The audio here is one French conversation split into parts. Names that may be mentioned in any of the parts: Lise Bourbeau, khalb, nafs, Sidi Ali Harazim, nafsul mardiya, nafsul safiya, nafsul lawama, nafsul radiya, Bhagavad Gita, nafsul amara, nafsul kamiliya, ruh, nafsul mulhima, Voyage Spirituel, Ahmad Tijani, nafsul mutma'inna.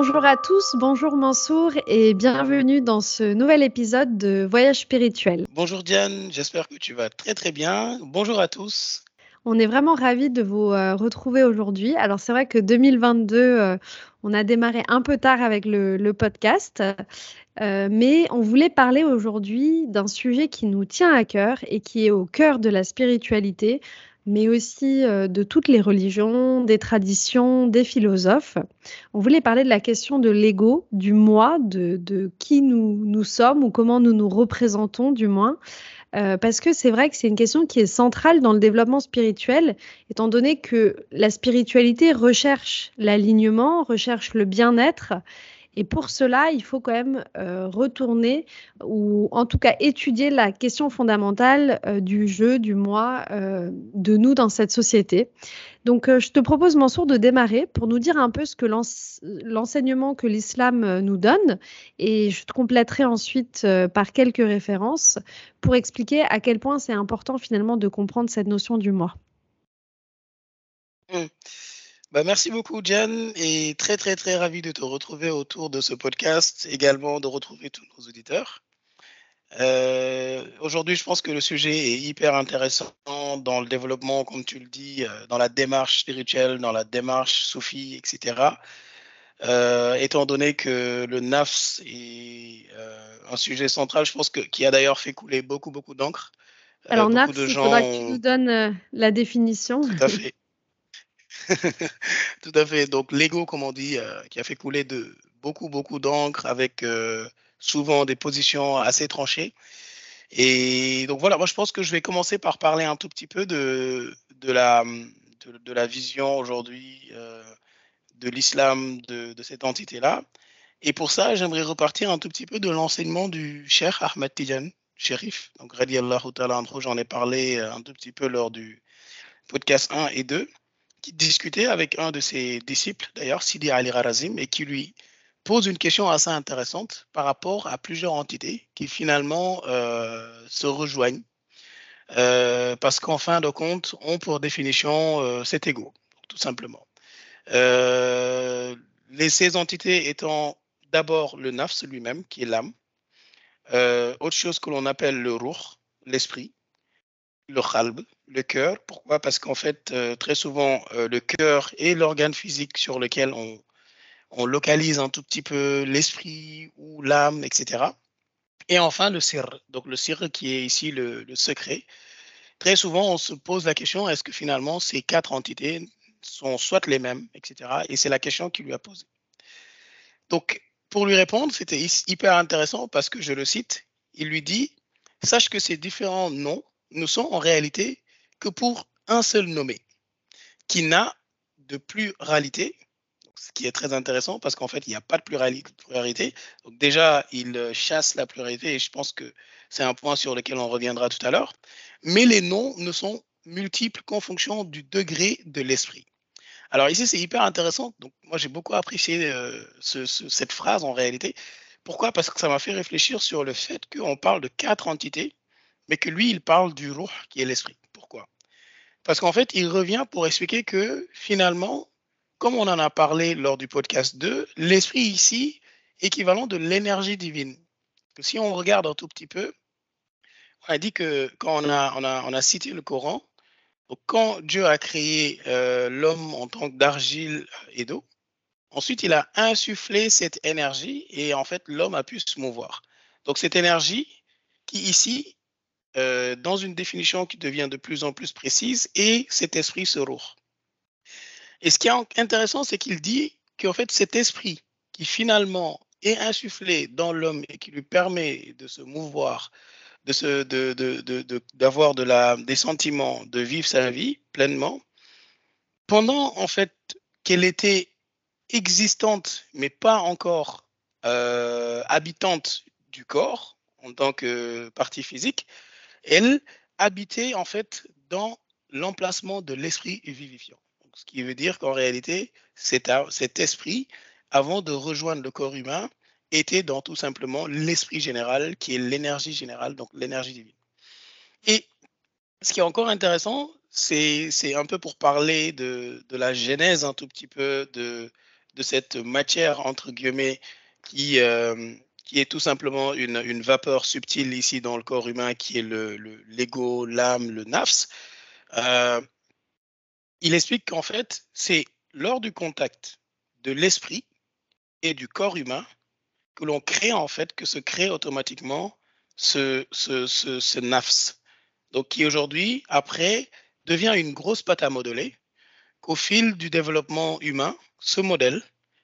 Bonjour à tous, bonjour Mansour et bienvenue dans ce nouvel épisode de Voyage Spirituel. Bonjour Diane, j'espère que tu vas très très bien. Bonjour à tous. On est vraiment ravis de vous retrouver aujourd'hui. Alors c'est vrai que 2022, on a démarré un peu tard avec le podcast, mais on voulait parler aujourd'hui d'un sujet qui nous tient à cœur et qui est au cœur de la spiritualité, mais aussi de toutes les religions, des traditions, des philosophes. On voulait parler de la question de l'ego, du moi, de qui nous sommes ou comment nous nous représentons du moins, parce que c'est vrai que c'est une question qui est centrale dans le développement spirituel, étant donné que la spiritualité recherche l'alignement, recherche le bien-être. Et pour cela, il faut quand même retourner ou en tout cas étudier la question fondamentale du je, du moi, de nous dans cette société. Donc, je te propose, Mansour, de démarrer pour nous dire un peu ce que l'enseignement que l'islam nous donne. Et je te compléterai ensuite par quelques références pour expliquer à quel point c'est important finalement de comprendre cette notion du moi. Merci beaucoup, Diane, et très, très, très ravi de te retrouver autour de ce podcast, également de retrouver tous nos auditeurs. Aujourd'hui, je pense que le sujet est hyper intéressant dans le développement, comme tu le dis, dans la démarche spirituelle, dans la démarche soufie, etc. Étant donné que le nafs est un sujet central, je pense qui a d'ailleurs fait couler beaucoup, beaucoup d'encre. Alors, nafs, il faudra que tu nous donnes la définition. Tout à fait. Tout à fait. Donc l'ego, comme on dit, qui a fait couler de beaucoup d'encre avec souvent des positions assez tranchées. Et donc voilà, moi je pense que je vais commencer par parler un tout petit peu de la vision aujourd'hui de l'islam de cette entité-là. Et pour ça, j'aimerais repartir un tout petit peu de l'enseignement du cheikh Ahmad Tijani, shérif. Donc radiallahu ta'ala anhu, j'en ai parlé un tout petit peu lors du podcast 1 et 2. Qui discutait avec un de ses disciples, d'ailleurs, Sidi Ali Harazim, et qui lui pose une question assez intéressante par rapport à plusieurs entités qui finalement se rejoignent, parce qu'en fin de compte, ont pour définition cet ego, tout simplement. Ces entités étant d'abord le nafs lui-même, qui est l'âme, autre chose que l'on appelle le ruh, l'esprit, le khalb, le cœur. Pourquoi ? Parce qu'en fait, très souvent, le cœur est l'organe physique sur lequel on localise un tout petit peu l'esprit ou l'âme, etc. Et enfin, le sir. Donc le sir qui est ici le secret. Très souvent, on se pose la question, est-ce que finalement, ces quatre entités sont soit les mêmes, etc. Et c'est la question qu'il lui a posée. Donc, pour lui répondre, c'était hyper intéressant parce que, je le cite, il lui dit « Sache que ces différents noms ne sont en réalité que pour un seul nommé, qui n'a de pluralité, ce qui est très intéressant parce qu'en fait, il n'y a pas de pluralité. Donc déjà, il chasse la pluralité et je pense que c'est un point sur lequel on reviendra tout à l'heure. Mais les noms ne sont multiples qu'en fonction du degré de l'esprit. Alors ici, c'est hyper intéressant. Donc moi, j'ai beaucoup apprécié cette phrase en réalité. Pourquoi ? Parce que ça m'a fait réfléchir sur le fait qu'on parle de quatre entités mais que lui, il parle du ruh, qui est l'esprit. Pourquoi ? Parce qu'en fait, il revient pour expliquer que, finalement, comme on en a parlé lors du podcast 2, l'esprit ici, équivalent de l'énergie divine. Si on regarde un tout petit peu, on a dit que, quand on a cité le Coran, donc quand Dieu a créé l'homme en tant que d'argile et d'eau, ensuite, il a insufflé cette énergie, et en fait, l'homme a pu se mouvoir. Donc, cette énergie qui, ici, dans une définition qui devient de plus en plus précise, et cet esprit se roure. Et ce qui est intéressant, c'est qu'il dit qu'en fait, cet esprit qui finalement est insufflé dans l'homme et qui lui permet de se mouvoir, d'avoir des sentiments, de vivre sa vie pleinement, pendant en fait qu'elle était existante, mais pas encore habitante du corps, en tant que partie physique, elle habitait en fait dans l'emplacement de l'esprit vivifiant. Donc, ce qui veut dire qu'en réalité, cet esprit, avant de rejoindre le corps humain, était dans tout simplement l'esprit général, qui est l'énergie générale, donc l'énergie divine. Et ce qui est encore intéressant, c'est un peu pour parler de la genèse un tout petit peu de, de cette matière, entre guillemets, qui est tout simplement une vapeur subtile ici dans le corps humain, qui est l'ego, l'âme, le nafs, il explique qu'en fait, c'est lors du contact de l'esprit et du corps humain que l'on crée en fait, que se crée automatiquement ce nafs. Donc qui aujourd'hui, après, devient une grosse pâte à modeler, qu'au fil du développement humain, ce modèle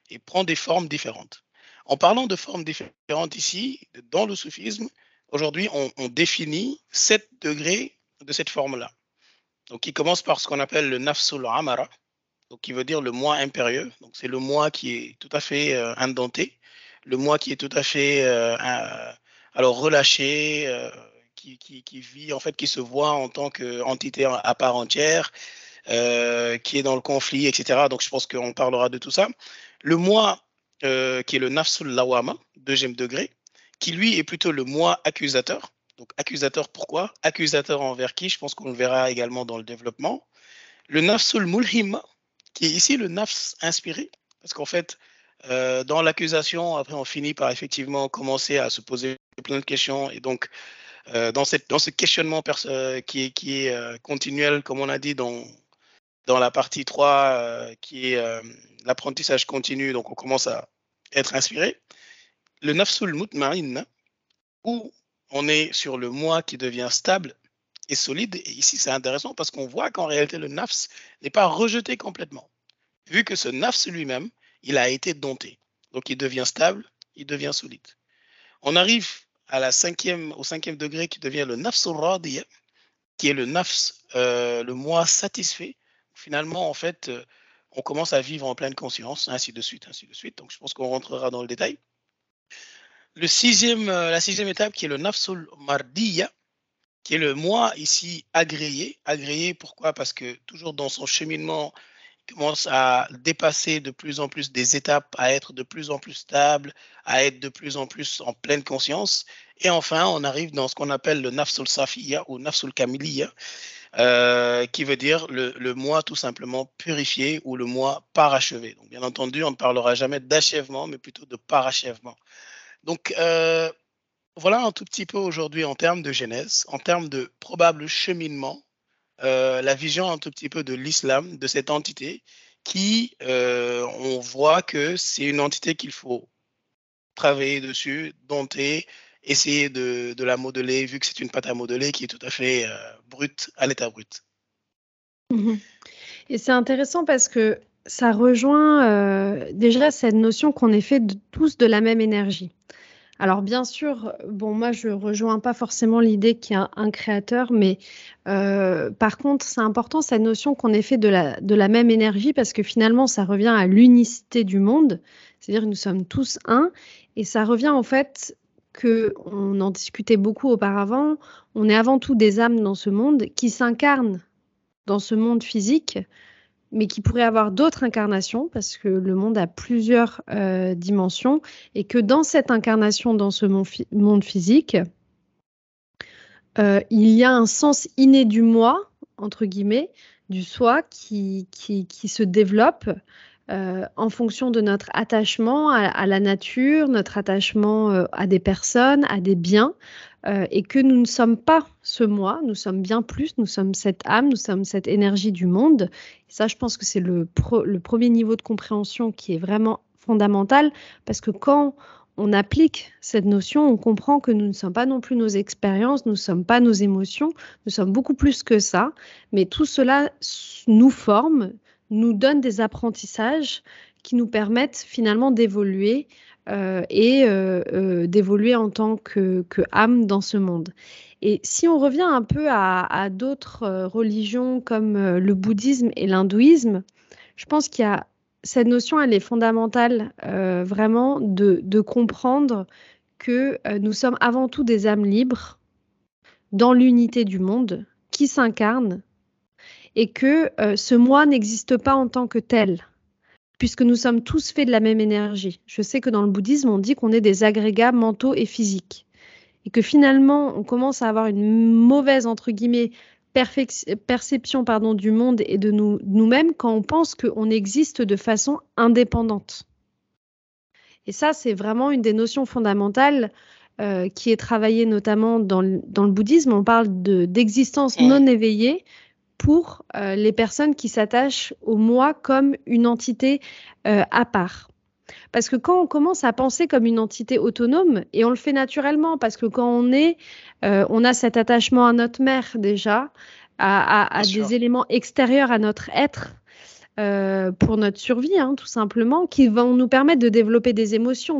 et prend des formes différentes. En parlant de formes différentes ici, dans le soufisme, aujourd'hui, on définit 7 degrés de cette forme-là. Donc, il commence par ce qu'on appelle le nafsul amara, donc qui veut dire le moi impérieux. Donc, c'est le moi qui est tout à fait indenté, le moi qui est tout à fait relâché, qui vit, en fait, qui se voit en tant qu'entité à part entière, qui est dans le conflit, etc. Donc, je pense qu'on parlera de tout ça. Le moi, qui est le nafsul lawama, 2e degré, qui lui est plutôt le moi accusateur. Donc accusateur, pourquoi? Accusateur envers qui? Je pense qu'on le verra également dans le développement. Le nafsul mulhima, qui est ici le nafs inspiré, parce qu'en fait, dans l'accusation, après on finit par effectivement commencer à se poser plein de questions, et donc dans ce questionnement qui est continuel, comme on a dit dans la partie 3, qui est l'apprentissage continu, donc on commence à être inspiré. Le nafsul mutma'inna, où on est sur le moi qui devient stable et solide. Et ici, c'est intéressant parce qu'on voit qu'en réalité, le nafs n'est pas rejeté complètement, vu que ce nafs lui-même, il a été dompté. Donc, il devient stable, il devient solide. On arrive à au 5e degré qui devient le nafsul radiya, qui est le nafs, le moi satisfait. Finalement, en fait, on commence à vivre en pleine conscience, ainsi de suite, ainsi de suite. Donc, je pense qu'on rentrera dans le détail. La 6e étape, qui est le nafsul mardiya, qui est le moi ici agréé. Agréé, pourquoi? Parce que toujours dans son cheminement, il commence à dépasser de plus en plus des étapes, à être de plus en plus stable, à être de plus en plus en pleine conscience. Et enfin, on arrive dans ce qu'on appelle le nafsul safiya ou nafsul kamiliya, qui veut dire le moi tout simplement purifié ou le moi parachevé. Donc, bien entendu, on ne parlera jamais d'achèvement, mais plutôt de parachèvement. Donc, voilà un tout petit peu aujourd'hui en termes de genèse, en termes de probable cheminement, la vision un tout petit peu de l'islam, de cette entité qui, on voit que c'est une entité qu'il faut travailler dessus, dompter, essayer de la modeler, vu que c'est une pâte à modeler qui est tout à fait brute, à l'état brut. Et c'est intéressant parce que ça rejoint déjà cette notion qu'on est fait tous de la même énergie. Alors bien sûr, bon, moi je rejoins pas forcément l'idée qu'il y a un créateur, mais par contre c'est important cette notion qu'on est fait de la même énergie, parce que finalement ça revient à l'unicité du monde, c'est-à-dire nous sommes tous un, et ça revient en fait... qu'on en discutait beaucoup auparavant, on est avant tout des âmes dans ce monde qui s'incarnent dans ce monde physique, mais qui pourraient avoir d'autres incarnations, parce que le monde a plusieurs dimensions, et que dans cette incarnation, dans ce monde physique, il y a un sens inné du moi, entre guillemets, du soi qui se développe, en fonction de notre attachement à la nature, notre attachement à des personnes, à des biens, et que nous ne sommes pas ce moi, nous sommes bien plus, nous sommes cette âme, nous sommes cette énergie du monde. Et ça, je pense que c'est le premier niveau de compréhension qui est vraiment fondamental, parce que quand on applique cette notion, on comprend que nous ne sommes pas non plus nos expériences, nous ne sommes pas nos émotions, nous sommes beaucoup plus que ça, mais tout cela nous forme, nous donne des apprentissages qui nous permettent finalement d'évoluer d'évoluer en tant que âme dans ce monde. Et si on revient un peu à d'autres religions comme le bouddhisme et l'hindouisme, je pense qu'il y a cette notion, elle est fondamentale vraiment de comprendre que nous sommes avant tout des âmes libres dans l'unité du monde qui s'incarnent, et que ce moi n'existe pas en tant que tel, puisque nous sommes tous faits de la même énergie. Je sais que dans le bouddhisme, on dit qu'on est des agrégats mentaux et physiques, et que finalement, on commence à avoir une mauvaise, entre guillemets, perception du monde et de nous-mêmes quand on pense qu'on existe de façon indépendante. Et ça, c'est vraiment une des notions fondamentales qui est travaillée notamment dans le bouddhisme. On parle d'existence non éveillée pour les personnes qui s'attachent au moi comme une entité à part. Parce que quand on commence à penser comme une entité autonome, et on le fait naturellement, parce que quand on a cet attachement à notre mère déjà, à des éléments extérieurs à notre être, pour notre survie, tout simplement, qui vont nous permettre de développer des émotions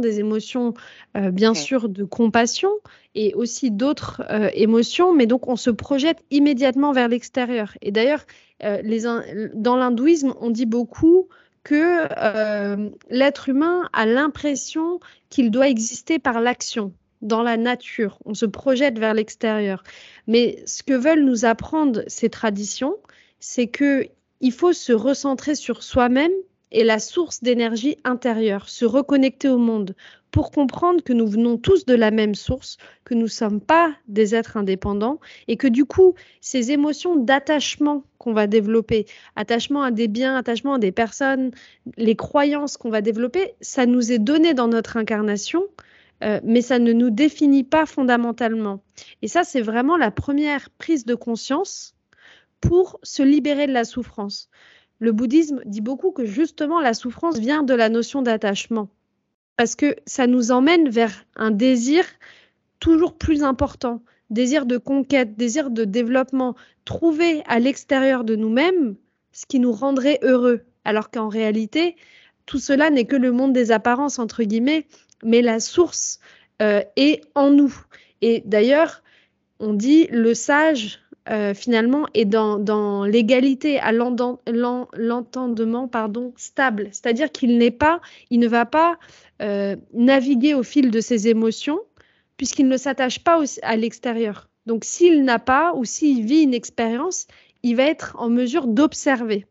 bien sûr de compassion et aussi d'autres émotions, mais donc on se projette immédiatement vers l'extérieur. Et d'ailleurs, dans l'hindouisme, on dit beaucoup que l'être humain a l'impression qu'il doit exister par l'action, dans la nature. On se projette vers l'extérieur. Mais ce que veulent nous apprendre ces traditions, c'est qu'il faut se recentrer sur soi-même et la source d'énergie intérieure, se reconnecter au monde, pour comprendre que nous venons tous de la même source, que nous ne sommes pas des êtres indépendants, et que du coup, ces émotions d'attachement qu'on va développer, attachement à des biens, attachement à des personnes, les croyances qu'on va développer, ça nous est donné dans notre incarnation, mais ça ne nous définit pas fondamentalement. Et ça, c'est vraiment la première prise de conscience pour se libérer de la souffrance. Le bouddhisme dit beaucoup que justement la souffrance vient de la notion d'attachement, parce que ça nous emmène vers un désir toujours plus important, désir de conquête, désir de développement, trouver à l'extérieur de nous-mêmes ce qui nous rendrait heureux, alors qu'en réalité, tout cela n'est que le monde des apparences, entre guillemets, mais la source est en nous. Et d'ailleurs, on dit le sage... finalement, est dans l'égalité à l'entendement stable. C'est-à-dire qu'il ne va pas naviguer au fil de ses émotions puisqu'il ne s'attache pas à l'extérieur. Donc, s'il n'a pas ou s'il vit une expérience, il va être en mesure d'observer,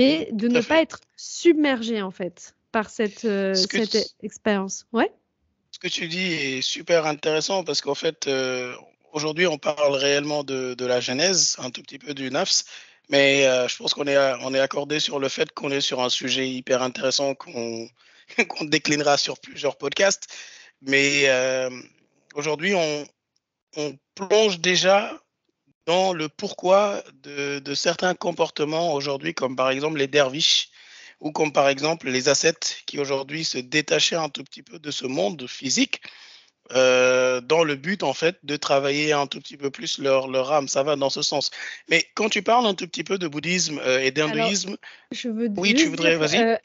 mais de ne pas être submergé, en fait, par cette expérience. Ouais. Ce que tu dis est super intéressant parce qu'en fait... Aujourd'hui, on parle réellement de la genèse, un tout petit peu du nafs, mais je pense qu'on est accordé sur le fait qu'on est sur un sujet hyper intéressant qu'on déclinera sur plusieurs podcasts. Mais aujourd'hui, on plonge déjà dans le pourquoi de certains comportements aujourd'hui, comme par exemple les derviches ou comme par exemple les ascètes qui aujourd'hui se détachaient un tout petit peu de ce monde physique. Dans le but, en fait, de travailler un tout petit peu plus leur âme. Ça va dans ce sens. Mais quand tu parles un tout petit peu de bouddhisme et d'hindouisme... Vas-y.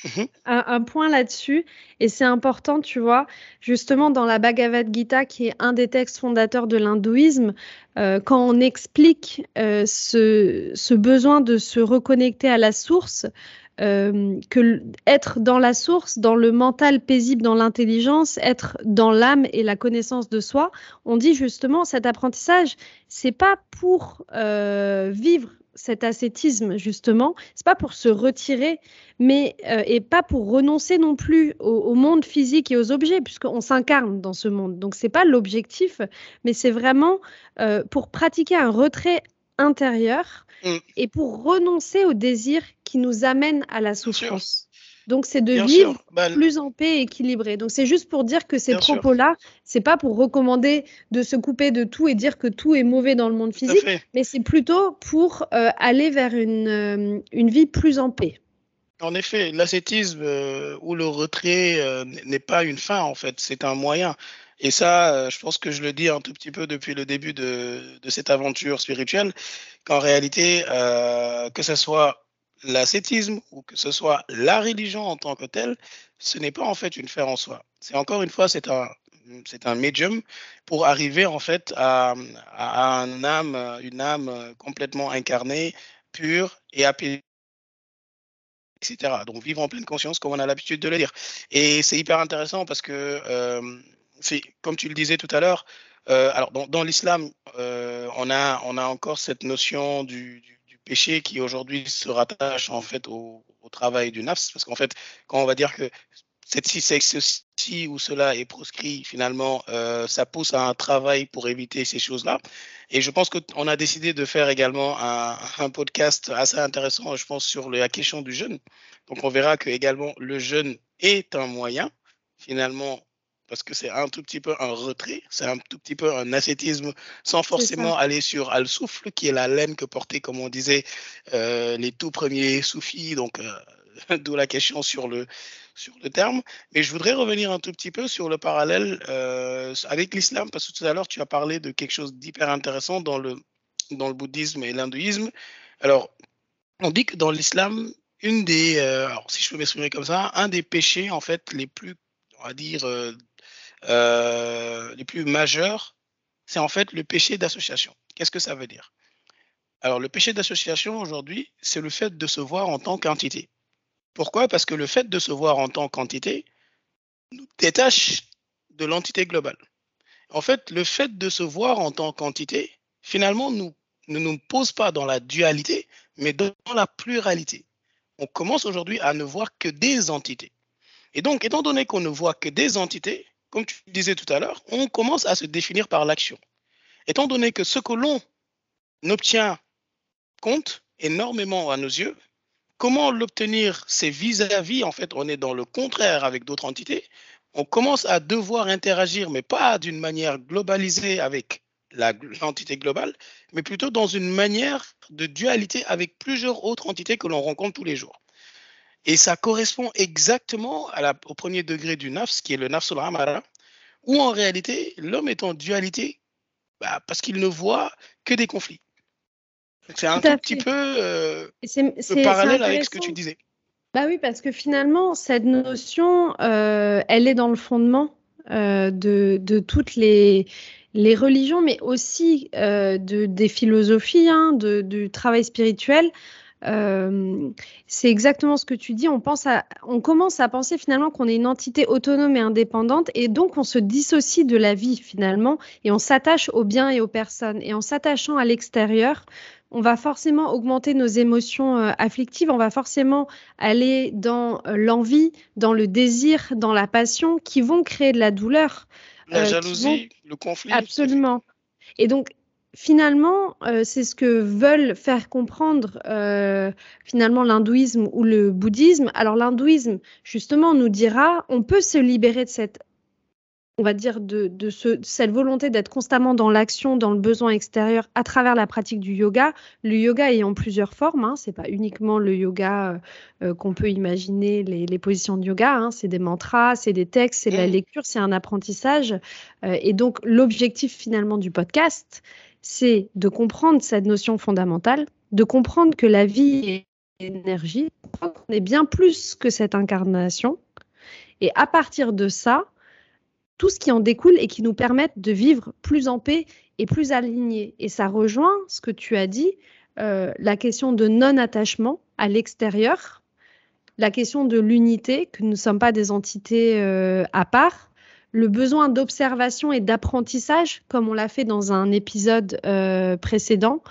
Un point là-dessus, et c'est important, tu vois, justement, dans la Bhagavad Gita, qui est un des textes fondateurs de l'hindouisme, quand on explique ce besoin de se reconnecter à la source... que être dans la source, dans le mental paisible, dans l'intelligence, être dans l'âme et la connaissance de soi, on dit justement cet apprentissage, c'est pas pour vivre cet ascétisme justement, c'est pas pour se retirer, mais et pas pour renoncer non plus au monde physique et aux objets, puisqu'on s'incarne dans ce monde. Donc c'est pas l'objectif, mais c'est vraiment pour pratiquer un retrait intérieur et pour renoncer au désir qui nous amène à la souffrance. Donc, c'est de vivre plus en paix et équilibré. Donc, c'est juste pour dire que ces propos-là, c'est pas pour recommander de se couper de tout et dire que tout est mauvais dans le monde physique, mais c'est plutôt pour aller vers une vie plus en paix. En effet, l'ascétisme ou le retrait n'est pas une fin, en fait, c'est un moyen. Et ça, je pense que je le dis un tout petit peu depuis le début de cette aventure spirituelle, qu'en réalité, que ce soit l'ascétisme ou que ce soit la religion en tant que telle, ce n'est pas en fait une fin en soi. C'est encore une fois, c'est un médium pour arriver en fait à une âme complètement incarnée, pure et apaisée, etc. Donc vivre en pleine conscience comme on a l'habitude de le dire. Et c'est hyper intéressant parce que... comme tu le disais tout à l'heure, alors dans l'islam, on a encore cette notion du péché qui aujourd'hui se rattache en fait au travail du nafs, parce qu'en fait, quand on va dire que Si ceci ou cela est proscrit, finalement, ça pousse à un travail pour éviter ces choses-là. Et je pense qu'on a décidé de faire également un podcast assez intéressant, je pense, sur la question du jeûne. Donc, on verra que également le jeûne est un moyen, finalement, parce que c'est un tout petit peu un retrait, c'est un tout petit peu un ascétisme, sans forcément aller sur al-souffle, qui est la laine que portaient, comme on disait, les tout premiers soufis, donc d'où la question sur le terme. Mais je voudrais revenir un tout petit peu sur le parallèle avec l'islam, parce que tout à l'heure, tu as parlé de quelque chose d'hyper intéressant dans le bouddhisme et l'hindouisme. Alors, on dit que dans l'islam, alors si je peux m'exprimer comme ça, un des péchés, en fait, les plus, on va dire, les plus majeurs, c'est en fait le péché d'association. Qu'est-ce que ça veut dire? Alors, le péché d'association, aujourd'hui, c'est le fait de se voir en tant qu'entité. Pourquoi? Parce que le fait de se voir en tant qu'entité nous détache de l'entité globale. En fait, le fait de se voir en tant qu'entité, finalement, ne nous pose pas dans la dualité, mais dans la pluralité. On commence aujourd'hui à ne voir que des entités. Et donc, étant donné qu'on ne voit que des entités, comme tu disais tout à l'heure, on commence à se définir par l'action. Étant donné que ce que l'on obtient compte énormément à nos yeux, comment l'obtenir, c'est vis-à-vis, en fait, on est dans le contraire avec d'autres entités, on commence à devoir interagir, mais pas d'une manière globalisée avec l'entité globale, mais plutôt dans une manière de dualité avec plusieurs autres entités que l'on rencontre tous les jours. Et ça correspond exactement au premier degré du nafs, qui est le nafsul amara, où en réalité, l'homme est en dualité parce qu'il ne voit que des conflits. C'est un tout petit peu le parallèle avec ce que tu disais. Bah oui, parce que finalement, cette notion, elle est dans le fondement de toutes les religions, mais aussi des philosophies, du travail spirituel. C'est exactement ce que tu dis. On commence à penser finalement qu'on est une entité autonome et indépendante, et donc on se dissocie de la vie finalement, et on s'attache aux biens et aux personnes. Et en s'attachant à l'extérieur, on va forcément augmenter nos émotions affectives, on va forcément aller dans l'envie, dans le désir, dans la passion, qui vont créer de la douleur, la jalousie, le conflit. Absolument. Et donc finalement, c'est ce que veulent faire comprendre finalement l'hindouisme ou le bouddhisme. Alors l'hindouisme, justement, nous dira on peut se libérer de cette, on va dire, cette volonté d'être constamment dans l'action, dans le besoin extérieur, à travers la pratique du yoga. Le yoga ayant plusieurs formes, c'est pas uniquement le yoga qu'on peut imaginer, les positions de yoga, c'est des mantras, c'est des textes, c'est de la lecture, c'est un apprentissage. Et donc l'objectif finalement du podcast, c'est de comprendre cette notion fondamentale, de comprendre que la vie est énergie, qu'on est bien plus que cette incarnation. Et à partir de ça, tout ce qui en découle et qui nous permette de vivre plus en paix et plus alignés. Et ça rejoint ce que tu as dit, la question de non-attachement à l'extérieur, la question de l'unité, que nous ne sommes pas des entités à part, le besoin d'observation et d'apprentissage, comme on l'a fait dans un épisode précédent.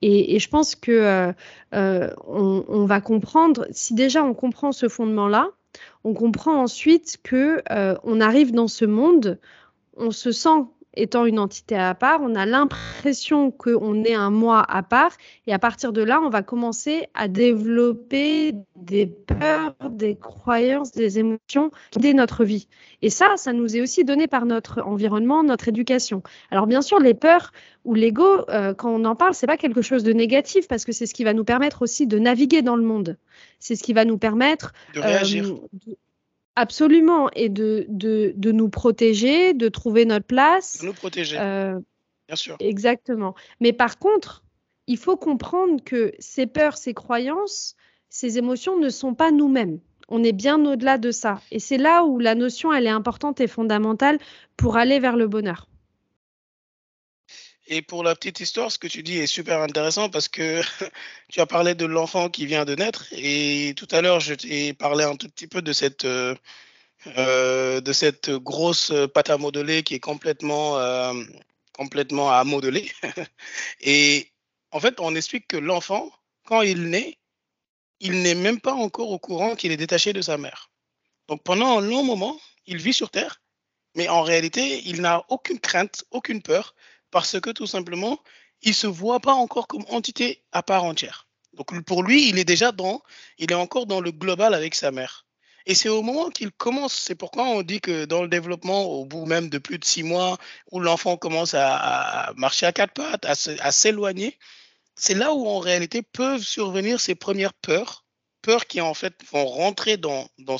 Et je pense que on va comprendre, si déjà on comprend ce fondement-là, on comprend ensuite que on arrive dans ce monde, on se sent étant une entité à part, on a l'impression qu'on est un moi à part, et à partir de là, on va commencer à développer des peurs, des croyances, des émotions dès notre vie. Et ça nous est aussi donné par notre environnement, notre éducation. Alors bien sûr, les peurs ou l'ego, quand on en parle, c'est pas quelque chose de négatif, parce que c'est ce qui va nous permettre aussi de naviguer dans le monde. C'est ce qui va nous permettre de réagir. Absolument, et de nous protéger, de trouver notre place. De nous protéger, bien sûr. Exactement. Mais par contre, il faut comprendre que ces peurs, ces croyances, ces émotions ne sont pas nous-mêmes. On est bien au-delà de ça. Et c'est là où la notion, elle est importante et fondamentale pour aller vers le bonheur. Et pour la petite histoire, ce que tu dis est super intéressant, parce que tu as parlé de l'enfant qui vient de naître, et tout à l'heure, je t'ai parlé un tout petit peu de cette grosse pâte à modeler qui est complètement à modeler. Et en fait, on explique que l'enfant, quand il naît même pas encore au courant qu'il est détaché de sa mère. Donc pendant un long moment, il vit sur Terre, mais en réalité, il n'a aucune crainte, aucune peur, parce que tout simplement, il ne se voit pas encore comme entité à part entière. Donc pour lui, il est encore dans le global avec sa mère. Et c'est au moment qu'il commence, c'est pourquoi on dit que dans le développement, au bout même de plus de 6 mois, où l'enfant commence à marcher à 4 pattes, à s'éloigner, c'est là où en réalité peuvent survenir ses premières peurs qui en fait vont rentrer dans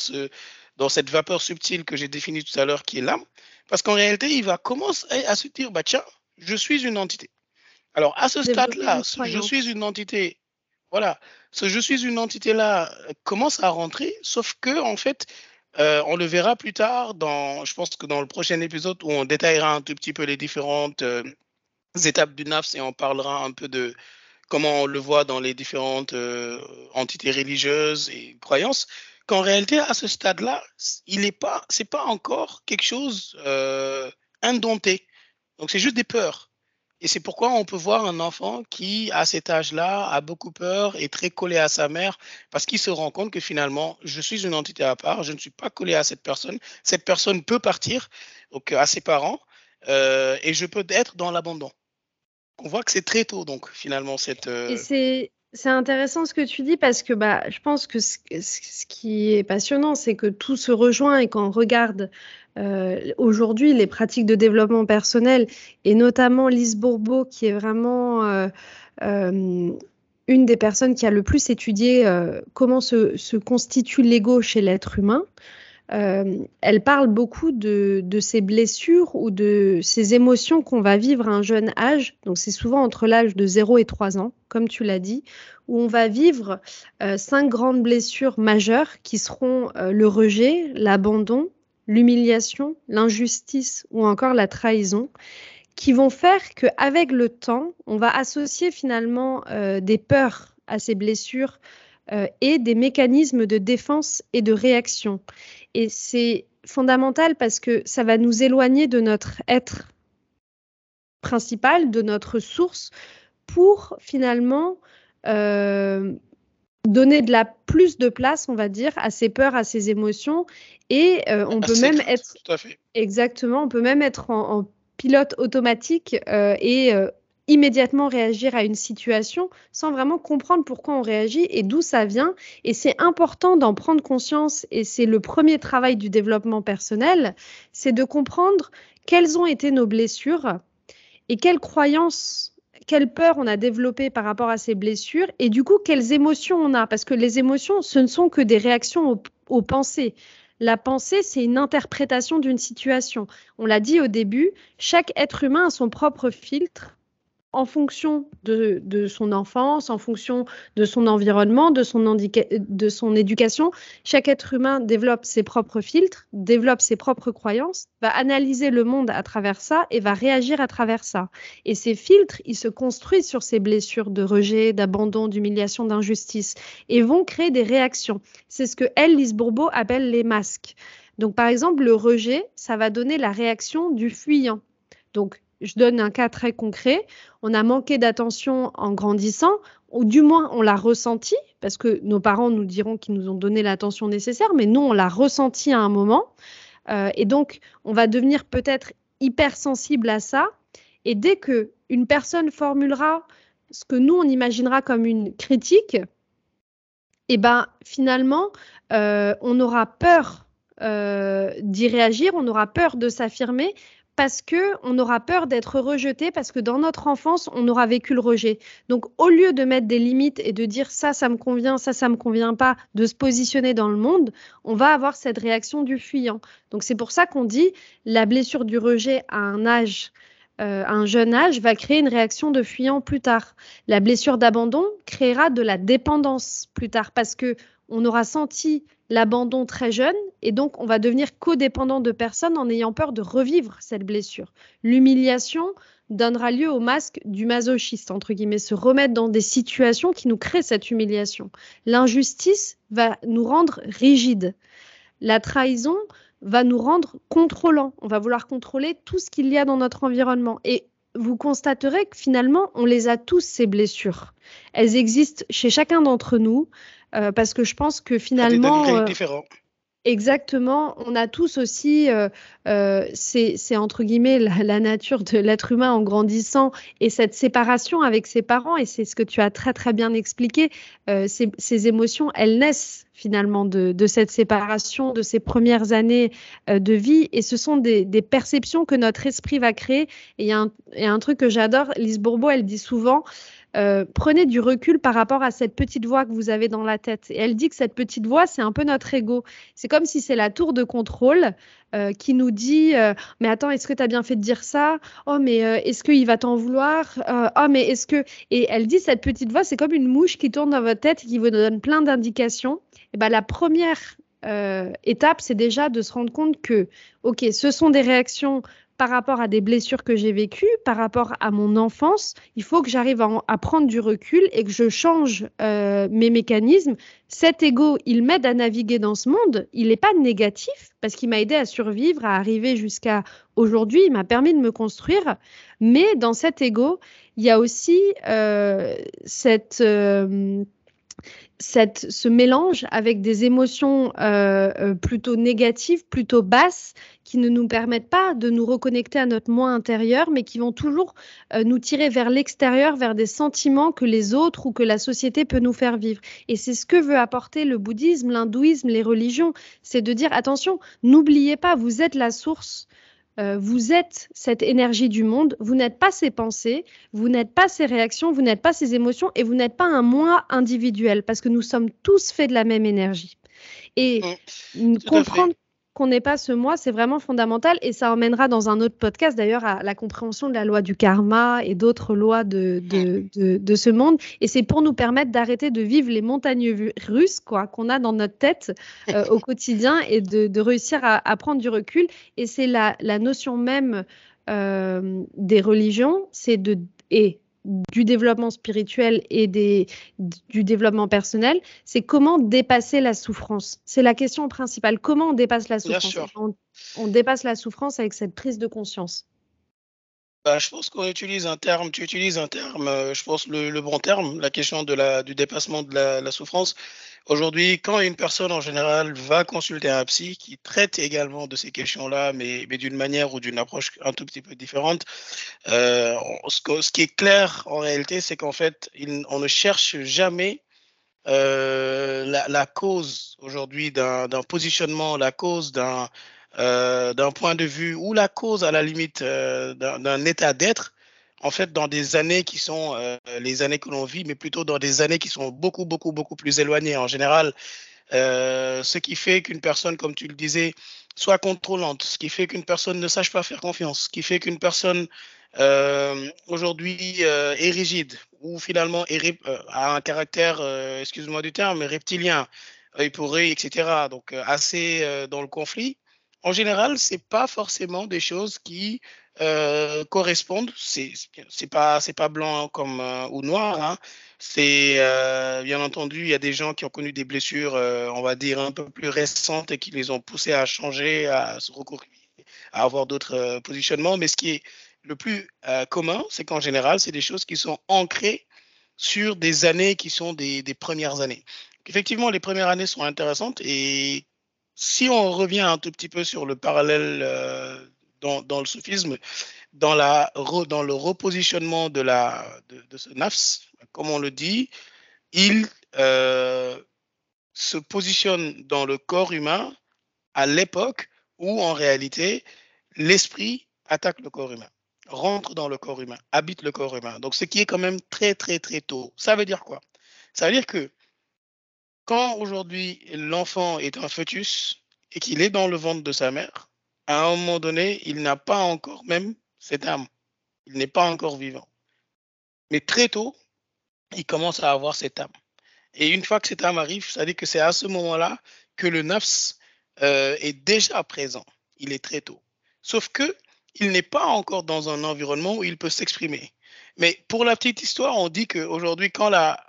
cette vapeur subtile que j'ai définie tout à l'heure, qui est l'âme, parce qu'en réalité, il va commencer à se dire, bah tiens, je suis une entité. Alors à ce stade-là, je suis une entité. Voilà, ce je suis une entité-là commence à rentrer, sauf que en fait, on le verra plus tard, je pense que dans le prochain épisode où on détaillera un tout petit peu les différentes étapes du nafs et on parlera un peu de comment on le voit dans les différentes entités religieuses et croyances, qu'en réalité, à ce stade-là, c'est pas encore quelque chose indompté. Donc c'est juste des peurs. Et c'est pourquoi on peut voir un enfant qui, à cet âge-là, a beaucoup peur, est très collé à sa mère, parce qu'il se rend compte que finalement, je suis une entité à part, je ne suis pas collé à cette personne peut partir, donc à ses parents, et je peux être dans l'abandon. On voit que c'est très tôt, donc, finalement, Et c'est intéressant ce que tu dis, parce que je pense que ce qui est passionnant, c'est que tout se rejoint et qu'on regarde... aujourd'hui, les pratiques de développement personnel, et notamment Lise Bourbeau, qui est vraiment une des personnes qui a le plus étudié comment se constitue l'ego chez l'être humain, elle parle beaucoup de ces blessures ou de ces émotions qu'on va vivre à un jeune âge. Donc c'est souvent entre l'âge de 0 et 3 ans, comme tu l'as dit, où on va vivre 5 grandes blessures majeures qui seront le rejet, l'abandon, l'humiliation, l'injustice ou encore la trahison, qui vont faire qu'avec le temps, on va associer finalement des peurs à ces blessures et des mécanismes de défense et de réaction. Et c'est fondamental parce que ça va nous éloigner de notre être principal, de notre source, pour finalement... donner plus de place, on va dire, à ses peurs, à ses émotions, et on peut même être... Tout à fait. Exactement, on peut même être en pilote automatique et immédiatement réagir à une situation sans vraiment comprendre pourquoi on réagit et d'où ça vient. Et c'est important d'en prendre conscience, et c'est le premier travail du développement personnel, c'est de comprendre quelles ont été nos blessures et quelles croyances... Quelle peur on a développée par rapport à ces blessures, et du coup, quelles émotions on a. Parce que les émotions, ce ne sont que des réactions aux pensées. La pensée, c'est une interprétation d'une situation. On l'a dit au début, chaque être humain a son propre filtre en fonction de son enfance, en fonction de son environnement, de son éducation. Chaque être humain développe ses propres filtres, développe ses propres croyances, va analyser le monde à travers ça et va réagir à travers ça. Et ces filtres, ils se construisent sur ces blessures de rejet, d'abandon, d'humiliation, d'injustice, et vont créer des réactions. C'est ce que Lise Bourbeau appelle les masques. Donc par exemple, le rejet, ça va donner la réaction du fuyant. Donc je donne un cas très concret. On a manqué d'attention en grandissant, ou du moins on l'a ressenti, parce que nos parents nous diront qu'ils nous ont donné l'attention nécessaire, mais nous, on l'a ressenti à un moment. Et donc, on va devenir peut-être hypersensible à ça. Et dès qu'une personne formulera ce que nous, on imaginera comme une critique, et finalement, on aura peur d'y réagir, on aura peur de s'affirmer, parce qu'on aura peur d'être rejeté, parce que dans notre enfance, on aura vécu le rejet. Donc, au lieu de mettre des limites et de dire ça me convient, ça me convient pas, de se positionner dans le monde, on va avoir cette réaction du fuyant. Donc, c'est pour ça qu'on dit la blessure du rejet à un jeune âge va créer une réaction de fuyant plus tard. La blessure d'abandon créera de la dépendance plus tard, parce qu'on aura senti l'abandon très jeune, et donc on va devenir codépendant de personnes en ayant peur de revivre cette blessure. L'humiliation donnera lieu au masque du masochiste, entre guillemets, se remettre dans des situations qui nous créent cette humiliation. L'injustice va nous rendre rigides. La trahison va nous rendre contrôlants. On va vouloir contrôler tout ce qu'il y a dans notre environnement. Et vous constaterez que finalement, on les a tous, ces blessures. Elles existent chez chacun d'entre nous, parce que je pense que finalement... À des degrés différents. Exactement, on a tous aussi, c'est entre guillemets la nature de l'être humain en grandissant et cette séparation avec ses parents, et c'est ce que tu as très très bien expliqué, ces émotions, elles naissent finalement de cette séparation, de ces premières années de vie, et ce sont des perceptions que notre esprit va créer. Et il y a un truc que j'adore, Lise Bourbeau, elle dit souvent, prenez du recul par rapport à cette petite voix que vous avez dans la tête. Et elle dit que cette petite voix, c'est un peu notre ego. C'est comme si c'est la tour de contrôle qui nous dit mais attends, est-ce que tu as bien fait de dire ça ? Oh, mais est-ce qu'il va t'en vouloir ? Oh, mais est-ce que... Et elle dit, cette petite voix, c'est comme une mouche qui tourne dans votre tête et qui vous donne plein d'indications. Et ben, la première étape, c'est déjà de se rendre compte que, ok, ce sont des réactions par rapport à des blessures que j'ai vécues, par rapport à mon enfance, il faut que j'arrive à prendre du recul et que je change mes mécanismes. Cet ego, il m'aide à naviguer dans ce monde. Il n'est pas négatif parce qu'il m'a aidé à survivre, à arriver jusqu'à aujourd'hui. Il m'a permis de me construire. Mais dans cet ego, il y a aussi ce mélange avec des émotions plutôt négatives, plutôt basses, qui ne nous permettent pas de nous reconnecter à notre moi intérieur, mais qui vont toujours nous tirer vers l'extérieur, vers des sentiments que les autres ou que la société peut nous faire vivre. Et c'est ce que veut apporter le bouddhisme, l'hindouisme, les religions, c'est de dire attention, n'oubliez pas, vous êtes la source. Vous êtes cette énergie du monde, vous n'êtes pas ces pensées, vous n'êtes pas ces réactions, vous n'êtes pas ces émotions et vous n'êtes pas un moi individuel parce que nous sommes tous faits de la même énergie. Et comprendre qu'on n'est pas ce moi, c'est vraiment fondamental et ça emmènera dans un autre podcast d'ailleurs à la compréhension de la loi du karma et d'autres lois de ce monde. Et c'est pour nous permettre d'arrêter de vivre les montagnes russes qu'on a dans notre tête au quotidien et de réussir à prendre du recul. Et c'est la notion même des religions, c'est du développement spirituel et du développement personnel, c'est comment dépasser la souffrance. C'est la question principale. Comment on dépasse la souffrance ? On dépasse la souffrance avec cette prise de conscience. Bah, je pense qu'on utilise un terme, tu utilises un terme, je pense le bon terme, la question du dépassement de la souffrance. Aujourd'hui, quand une personne en général va consulter un psy qui traite également de ces questions-là, mais d'une manière ou d'une approche un tout petit peu différente, ce qui est clair en réalité, c'est qu'en fait, on ne cherche jamais la cause aujourd'hui d'un positionnement, la cause d'un point de vue ou la cause à la limite d'un état d'être, en fait, dans des années qui sont les années que l'on vit, mais plutôt dans des années qui sont beaucoup, beaucoup, beaucoup plus éloignées en général. Ce qui fait qu'une personne, comme tu le disais, soit contrôlante, ce qui fait qu'une personne ne sache pas faire confiance, ce qui fait qu'une personne aujourd'hui est rigide ou finalement a un caractère, excuse-moi du terme, reptilien, œil pour œil, etc. Donc assez dans le conflit. En général, ce n'est pas forcément des choses qui correspondent. C'est pas blanc comme ou noir. Hein. C'est bien entendu, il y a des gens qui ont connu des blessures, on va dire un peu plus récentes, et qui les ont poussés à changer, à se recourir, à avoir d'autres positionnements. Mais ce qui est le plus commun, c'est qu'en général, c'est des choses qui sont ancrées sur des années qui sont des premières années. Donc, effectivement, les premières années sont intéressantes et si on revient un tout petit peu sur le parallèle dans le soufisme, dans le repositionnement de ce nafs, comme on le dit, il se positionne dans le corps humain à l'époque où, en réalité, l'esprit attaque le corps humain, rentre dans le corps humain, habite le corps humain. Donc, ce qui est quand même très, très, très tôt. Ça veut dire quoi ? Ça veut dire que quand aujourd'hui l'enfant est un fœtus et qu'il est dans le ventre de sa mère, à un moment donné, il n'a pas encore même cette âme. Il n'est pas encore vivant. Mais très tôt, il commence à avoir cette âme. Et une fois que cette âme arrive, ça veut dire que c'est à ce moment-là que le nafs est déjà présent. Il est très tôt. Sauf qu'il n'est pas encore dans un environnement où il peut s'exprimer. Mais pour la petite histoire, on dit qu'aujourd'hui, quand la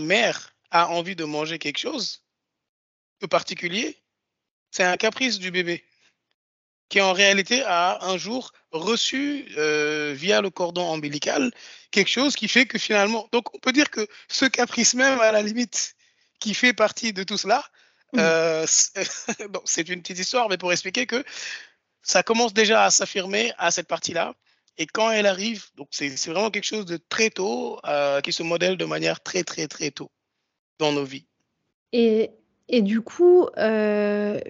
mère a envie de manger quelque chose de particulier, c'est un caprice du bébé qui en réalité a un jour reçu via le cordon ombilical quelque chose qui fait que finalement, donc on peut dire que ce caprice même à la limite qui fait partie de tout cela Bon, c'est une petite histoire, mais pour expliquer que ça commence déjà à s'affirmer à cette partie-là. Et quand elle arrive, donc c'est vraiment quelque chose de très tôt, qui se modèle de manière très, très, très tôt dans nos vies. Et du coup,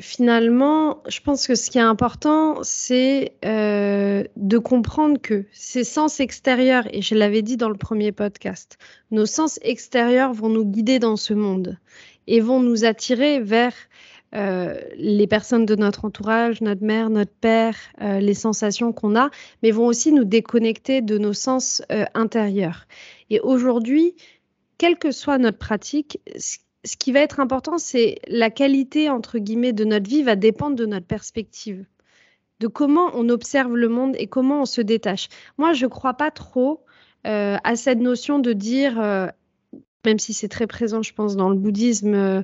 finalement, je pense que ce qui est important, c'est de comprendre que ces sens extérieurs, et je l'avais dit dans le premier podcast, nos sens extérieurs vont nous guider dans ce monde et vont nous attirer vers les personnes de notre entourage, notre mère, notre père, les sensations qu'on a, mais vont aussi nous déconnecter de nos sens intérieurs. Et aujourd'hui, quelle que soit notre pratique, ce qui va être important, c'est la qualité, entre guillemets, de notre vie va dépendre de notre perspective, de comment on observe le monde et comment on se détache. Moi, je ne crois pas trop à cette notion de dire, même si c'est très présent, je pense, dans le bouddhisme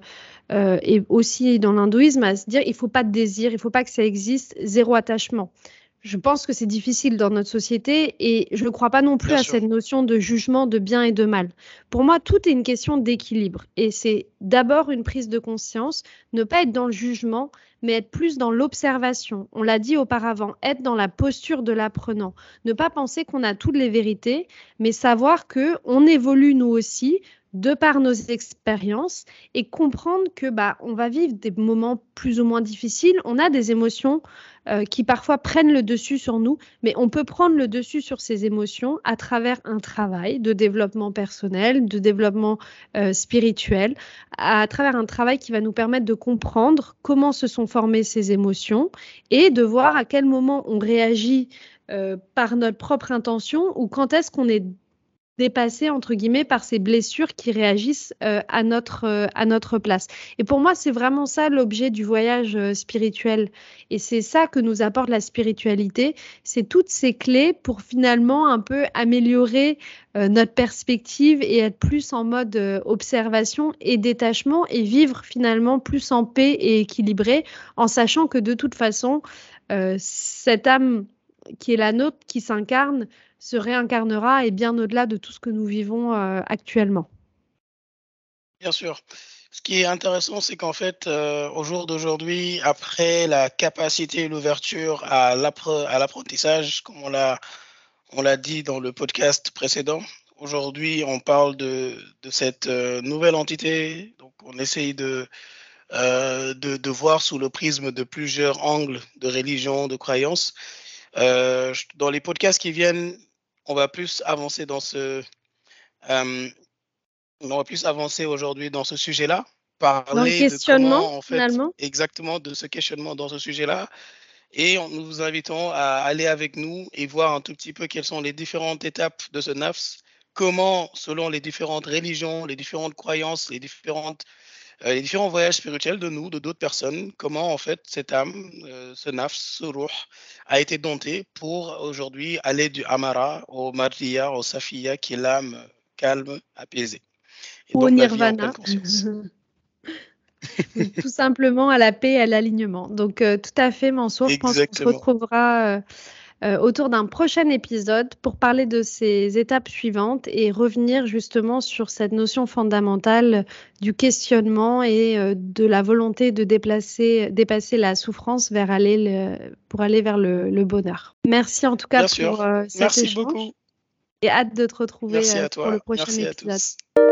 et aussi dans l'hindouisme, à se dire il ne faut pas de désir, il ne faut pas que ça existe, zéro attachement. Je pense que c'est difficile dans notre société et je ne crois pas non plus à cette notion de jugement de bien et de mal. Pour moi, tout est une question d'équilibre et c'est d'abord une prise de conscience, ne pas être dans le jugement, mais être plus dans l'observation. On l'a dit auparavant, être dans la posture de l'apprenant. Ne pas penser qu'on a toutes les vérités, mais savoir qu'on évolue nous aussi de par nos expériences et comprendre que on va vivre des moments plus ou moins difficiles. On a des émotions qui parfois prennent le dessus sur nous, mais on peut prendre le dessus sur ces émotions à travers un travail de développement personnel, de développement spirituel, à travers un travail qui va nous permettre de comprendre comment se sont formées ces émotions et de voir à quel moment on réagit par notre propre intention ou quand est-ce qu'on est dépassé, entre guillemets, par ces blessures qui réagissent à notre place. Et pour moi, c'est vraiment ça l'objet du voyage spirituel. Et c'est ça que nous apporte la spiritualité. C'est toutes ces clés pour finalement un peu améliorer notre perspective et être plus en mode observation et détachement et vivre finalement plus en paix et équilibré en sachant que de toute façon, cette âme qui est la nôtre, qui s'incarne, se réincarnera et bien au-delà de tout ce que nous vivons actuellement. Bien sûr. Ce qui est intéressant, c'est qu'en fait, au jour d'aujourd'hui, après la capacité et l'ouverture à l'apprentissage, comme on l'a dit dans le podcast précédent, aujourd'hui, on parle de cette nouvelle entité. Donc, on essaye de voir sous le prisme de plusieurs angles de religion, de croyances. Dans les podcasts qui viennent, on va plus avancer aujourd'hui dans ce sujet-là, parler de questionnement, en fait, finalement. Exactement, de ce questionnement dans ce sujet-là, et nous vous invitons à aller avec nous et voir un tout petit peu quelles sont les différentes étapes de ce nafs, comment, selon les différentes religions, les différentes croyances, les différents voyages spirituels de nous, de d'autres personnes, comment en fait cette âme, ce nafs, ce ruh, a été domptée pour aujourd'hui aller du amara au mardiya, au safiya, qui est l'âme calme, apaisée. Ou au nirvana. Tout simplement à la paix et à l'alignement. Donc tout à fait, Mansour, je pense qu'on se retrouvera autour d'un prochain épisode pour parler de ces étapes suivantes et revenir justement sur cette notion fondamentale du questionnement et de la volonté de dépasser la souffrance pour aller vers le bonheur. Merci en tout cas pour cet échange. Merci beaucoup. Et hâte de te retrouver pour le prochain épisode. Merci à tous.